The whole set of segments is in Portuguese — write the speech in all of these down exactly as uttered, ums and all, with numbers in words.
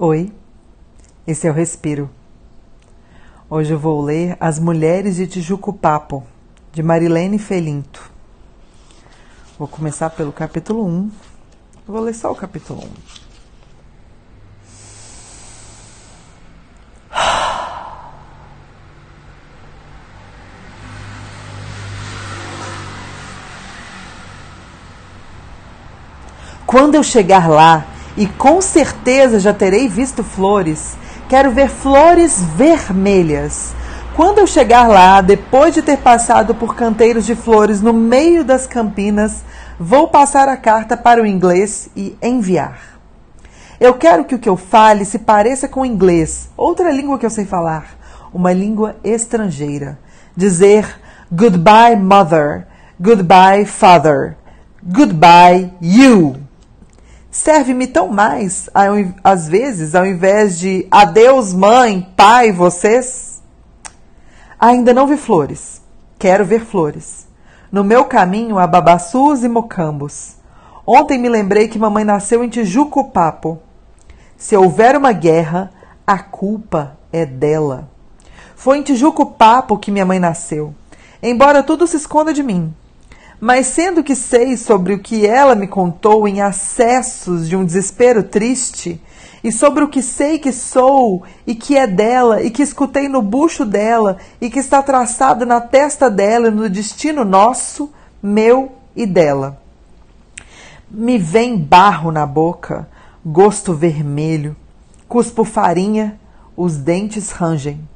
Oi, esse é o Respiro. Hoje eu vou ler As Mulheres de Tijucopapo, de Marilene Felinto. Vou começar pelo capítulo um. Eu vou ler só o capítulo um. Quando eu chegar lá, e com certeza já terei visto flores. Quero ver flores vermelhas. Quando eu chegar lá, depois de ter passado por canteiros de flores no meio das campinas, vou passar a carta para o inglês e enviar. Eu quero que o que eu fale se pareça com o inglês, outra língua que eu sei falar, uma língua estrangeira. Dizer goodbye mother, goodbye father, goodbye you. Serve-me tão mais, às vezes, ao invés de adeus, mãe, pai, vocês. Ainda não vi flores. Quero ver flores. No meu caminho há babaçus e mocambos. Ontem me lembrei que mamãe nasceu em Tijucopapo. Se houver uma guerra, a culpa é dela. Foi em Tijucopapo que minha mãe nasceu, embora tudo se esconda de mim. Mas sendo que sei sobre o que ela me contou em acessos de um desespero triste, e sobre o que sei que sou e que é dela, e que escutei no bucho dela, e que está traçada na testa dela, no destino nosso, meu e dela. Me vem barro na boca, gosto vermelho, cuspo farinha, os dentes rangem.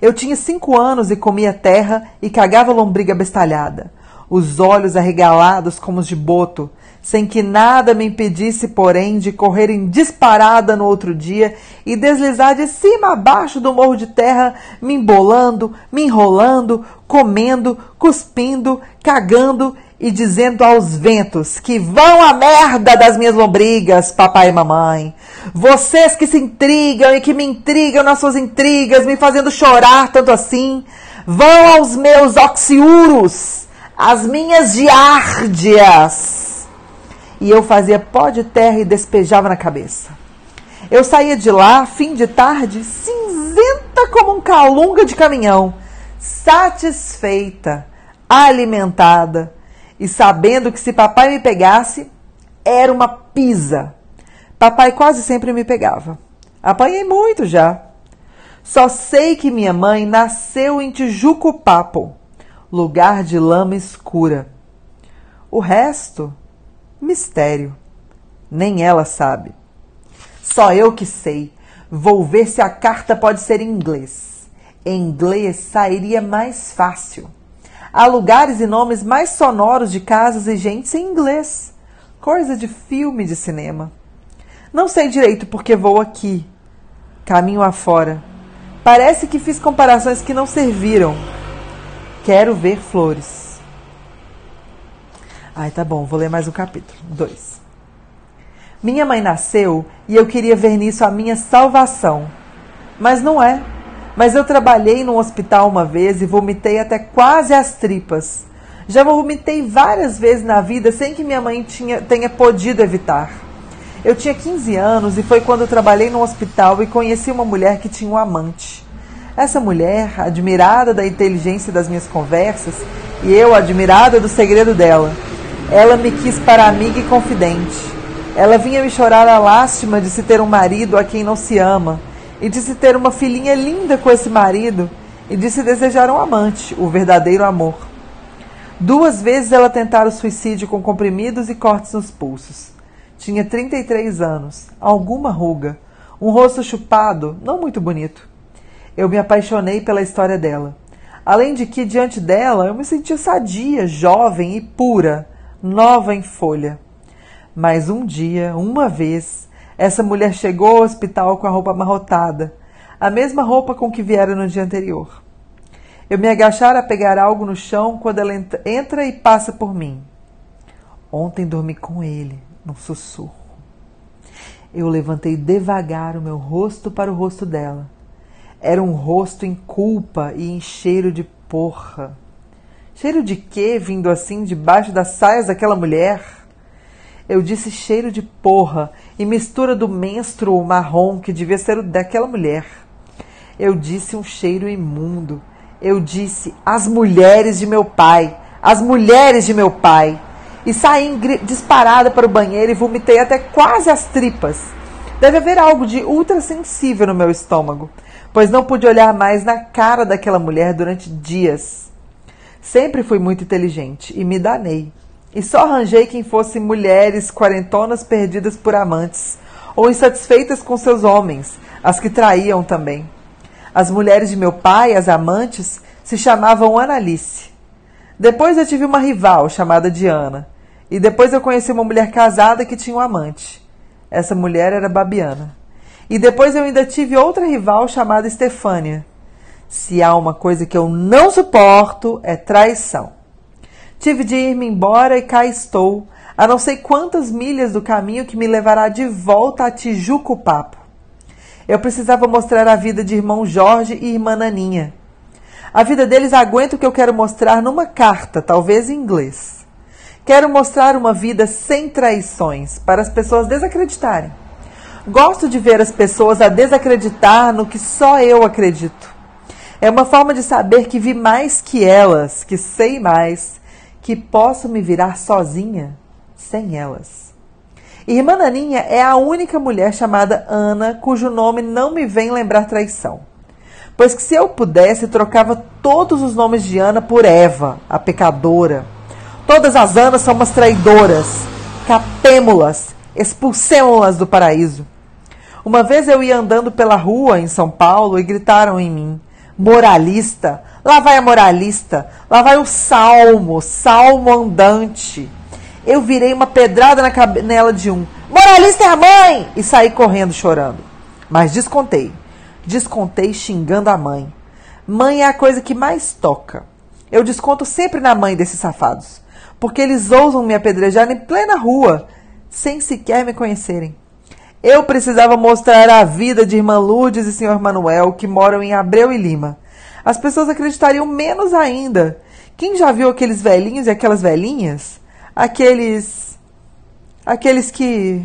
Eu tinha cinco anos e comia terra e cagava lombriga bestalhada. Os olhos arregalados como os de boto, sem que nada me impedisse, porém, de correr em disparada no outro dia e deslizar de cima a baixo do morro de terra, me embolando, me enrolando, comendo, cuspindo, cagando e dizendo aos ventos que vão à merda das minhas lombrigas, papai e mamãe. Vocês que se intrigam e que me intrigam nas suas intrigas, me fazendo chorar tanto assim, vão aos meus oxiuros, as minhas giardias. E eu fazia pó de terra e despejava na cabeça. Eu saía de lá, fim de tarde, cinzenta como um calunga de caminhão, satisfeita, alimentada, e sabendo que se papai me pegasse, era uma pisa. Papai quase sempre me pegava. Apanhei muito já. Só sei que minha mãe nasceu em Tijucopapo, lugar de lama escura. O resto, mistério. Nem ela sabe. Só eu que sei. Vou ver se a carta pode ser em inglês. Em inglês sairia mais fácil. Há lugares e nomes mais sonoros de casas e gentes em inglês. Coisa de filme de cinema. Não sei direito porque vou aqui. Caminho afora. Parece que fiz comparações que não serviram. Quero ver flores. Ai, tá bom, vou ler mais um capítulo. dois. Minha mãe nasceu e eu queria ver nisso a minha salvação. Mas não é. Mas eu trabalhei num hospital uma vez e vomitei até quase as tripas. Já vomitei várias vezes na vida sem que minha mãe tinha, tenha podido evitar. Eu tinha quinze anos e foi quando eu trabalhei num hospital e conheci uma mulher que tinha um amante. Essa mulher, admirada da inteligência das minhas conversas, e eu, admirada do segredo dela, ela me quis para amiga e confidente. Ela vinha me chorar a lástima de se ter um marido a quem não se ama, e de se ter uma filhinha linda com esse marido, e de se desejar um amante, o verdadeiro amor. Duas vezes ela tentara o suicídio com comprimidos e cortes nos pulsos. Tinha trinta e três anos, alguma ruga, um rosto chupado, não muito bonito. Eu me apaixonei pela história dela. Além de que, diante dela, eu me sentia sadia, jovem e pura, nova em folha. Mas um dia, uma vez, essa mulher chegou ao hospital com a roupa amarrotada, a mesma roupa com que viera no dia anterior. Eu me agachara a pegar algo no chão quando ela entra e passa por mim. Ontem dormi com ele, num sussurro. Eu levantei devagar o meu rosto para o rosto dela. Era um rosto em culpa e em cheiro de porra. Cheiro de quê vindo assim debaixo das saias daquela mulher? Eu disse cheiro de porra e mistura do menstruo marrom que devia ser o daquela mulher. Eu disse um cheiro imundo. Eu disse as mulheres de meu pai, as mulheres de meu pai. E saí disparada para o banheiro e vomitei até quase as tripas. Deve haver algo de ultrassensível no meu estômago, pois não pude olhar mais na cara daquela mulher durante dias. Sempre fui muito inteligente e me danei. E só arranjei quem fosse mulheres quarentonas perdidas por amantes, ou insatisfeitas com seus homens, as que traíam também. As mulheres de meu pai, as amantes, se chamavam Analice. Depois eu tive uma rival chamada Diana. E depois eu conheci uma mulher casada que tinha um amante. Essa mulher era Babiana. E depois eu ainda tive outra rival chamada Estefânia. Se há uma coisa que eu não suporto, é traição. Tive de ir-me embora e cá estou, a não sei quantas milhas do caminho que me levará de volta a Tijucopapo. Eu precisava mostrar a vida de irmão Jorge e irmã Naninha. A vida deles aguenta o que eu quero mostrar numa carta, talvez em inglês. Quero mostrar uma vida sem traições, para as pessoas desacreditarem. Gosto de ver as pessoas a desacreditar no que só eu acredito. É uma forma de saber que vi mais que elas, que sei mais, que posso me virar sozinha sem elas. Irmã Naninha é a única mulher chamada Ana, cujo nome não me vem lembrar traição. Pois que se eu pudesse, trocava todos os nomes de Ana por Eva, a pecadora. Todas as Anas são umas traidoras, capêmulas, expulsêmulas do paraíso. Uma vez eu ia andando pela rua em São Paulo e gritaram em mim, moralista, lá vai a moralista, lá vai o salmo, salmo andante. Eu virei uma pedrada na canela de um, moralista é a mãe, e saí correndo chorando. Mas descontei, descontei xingando a mãe. Mãe é a coisa que mais toca. Eu desconto sempre na mãe desses safados. Porque eles ousam me apedrejar em plena rua, sem sequer me conhecerem. Eu precisava mostrar a vida de irmã Lourdes e senhor Manuel, que moram em Abreu e Lima. As pessoas acreditariam menos ainda. Quem já viu aqueles velhinhos e aquelas velhinhas? Aqueles... Aqueles que...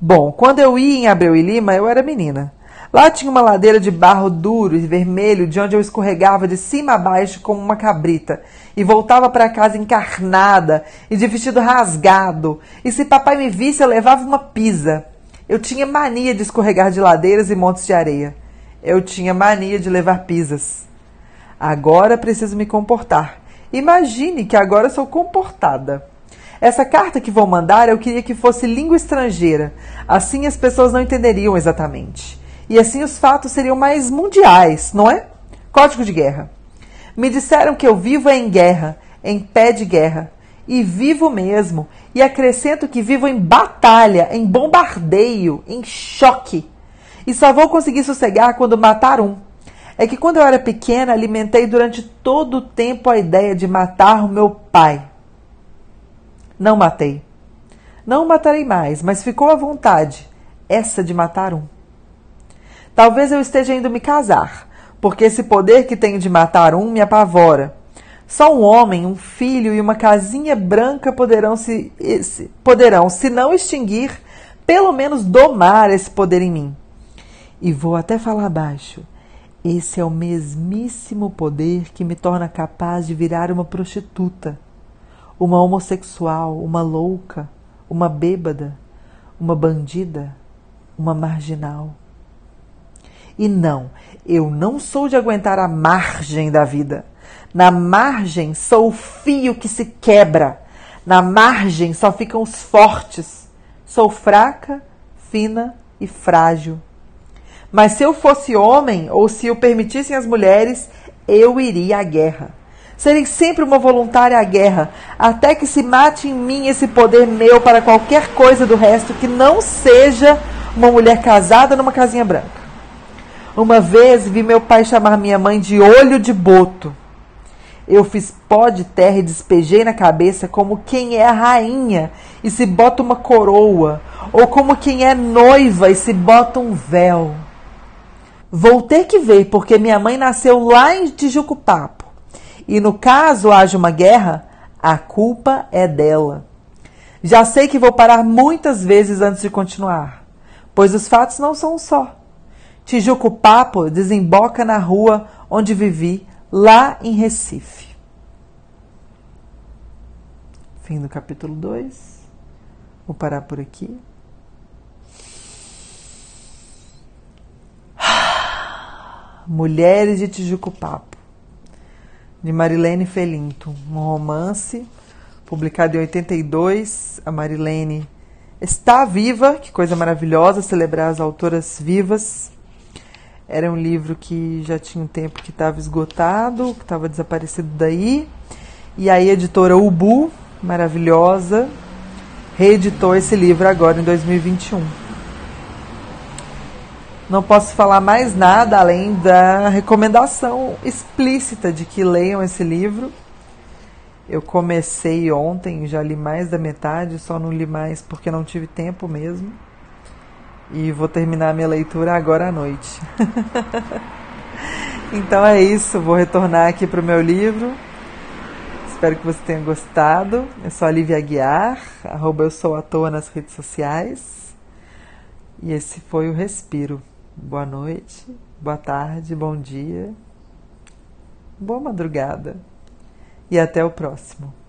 Bom, quando eu ia em Abreu e Lima, eu era menina. Lá tinha uma ladeira de barro duro e vermelho, de onde eu escorregava de cima a baixo como uma cabrita, e voltava para casa encarnada e de vestido rasgado, e se papai me visse eu levava uma pisa. Eu tinha mania de escorregar de ladeiras e montes de areia. Eu tinha mania de levar pisas. Agora preciso me comportar. Imagine que agora sou comportada. Essa carta que vou mandar eu queria que fosse língua estrangeira, assim as pessoas não entenderiam exatamente. E assim os fatos seriam mais mundiais, não é? Código de guerra. Me disseram que eu vivo em guerra, em pé de guerra. E vivo mesmo. E acrescento que vivo em batalha, em bombardeio, em choque. E só vou conseguir sossegar quando matar um. É que quando eu era pequena, alimentei durante todo o tempo a ideia de matar o meu pai. Não matei. Não o matarei mais, mas ficou à vontade. Essa de matar um. Talvez eu esteja indo me casar, porque esse poder que tenho de matar um me apavora. Só um homem, um filho e uma casinha branca poderão, se, se, poderão, se não extinguir, pelo menos domar esse poder em mim. E vou até falar baixo. Esse é o mesmíssimo poder que me torna capaz de virar uma prostituta, uma homossexual, uma louca, uma bêbada, uma bandida, uma marginal. E não, eu não sou de aguentar a margem da vida. Na margem sou o fio que se quebra. Na margem só ficam os fortes. Sou fraca, fina e frágil. Mas se eu fosse homem, ou se o permitissem as mulheres, eu iria à guerra. Serei sempre uma voluntária à guerra, até que se mate em mim esse poder meu para qualquer coisa do resto que não seja uma mulher casada numa casinha branca. Uma vez vi meu pai chamar minha mãe de olho de boto. Eu fiz pó de terra e despejei na cabeça como quem é a rainha e se bota uma coroa, ou como quem é noiva e se bota um véu. Vou ter que ver, porque minha mãe nasceu lá em Tijucopapo. E no caso haja uma guerra, a culpa é dela. Já sei que vou parar muitas vezes antes de continuar, pois os fatos não são um só. Tijucopapo desemboca na rua onde vivi, lá em Recife. Fim do capítulo dois. Vou parar por aqui. Mulheres de Tijucopapo, de Marilene Felinto, um romance publicado em oitenta e dois. A Marilene está viva, que coisa maravilhosa, celebrar as autoras vivas. Era um livro que já tinha um tempo que estava esgotado, que estava desaparecido daí, e aí a editora Ubu, maravilhosa, reeditou esse livro agora em dois mil e vinte e um. Não posso falar mais nada além da recomendação explícita de que leiam esse livro. Eu comecei ontem, já li mais da metade, só não li mais porque não tive tempo mesmo. E vou terminar a minha leitura agora à noite. Então é isso, vou retornar aqui para o meu livro. Espero que você tenha gostado. Eu sou a Lívia Aguiar, arroba eu sou à toa nas redes sociais. E esse foi o Respiro. Boa noite, boa tarde, bom dia, boa madrugada e até o próximo.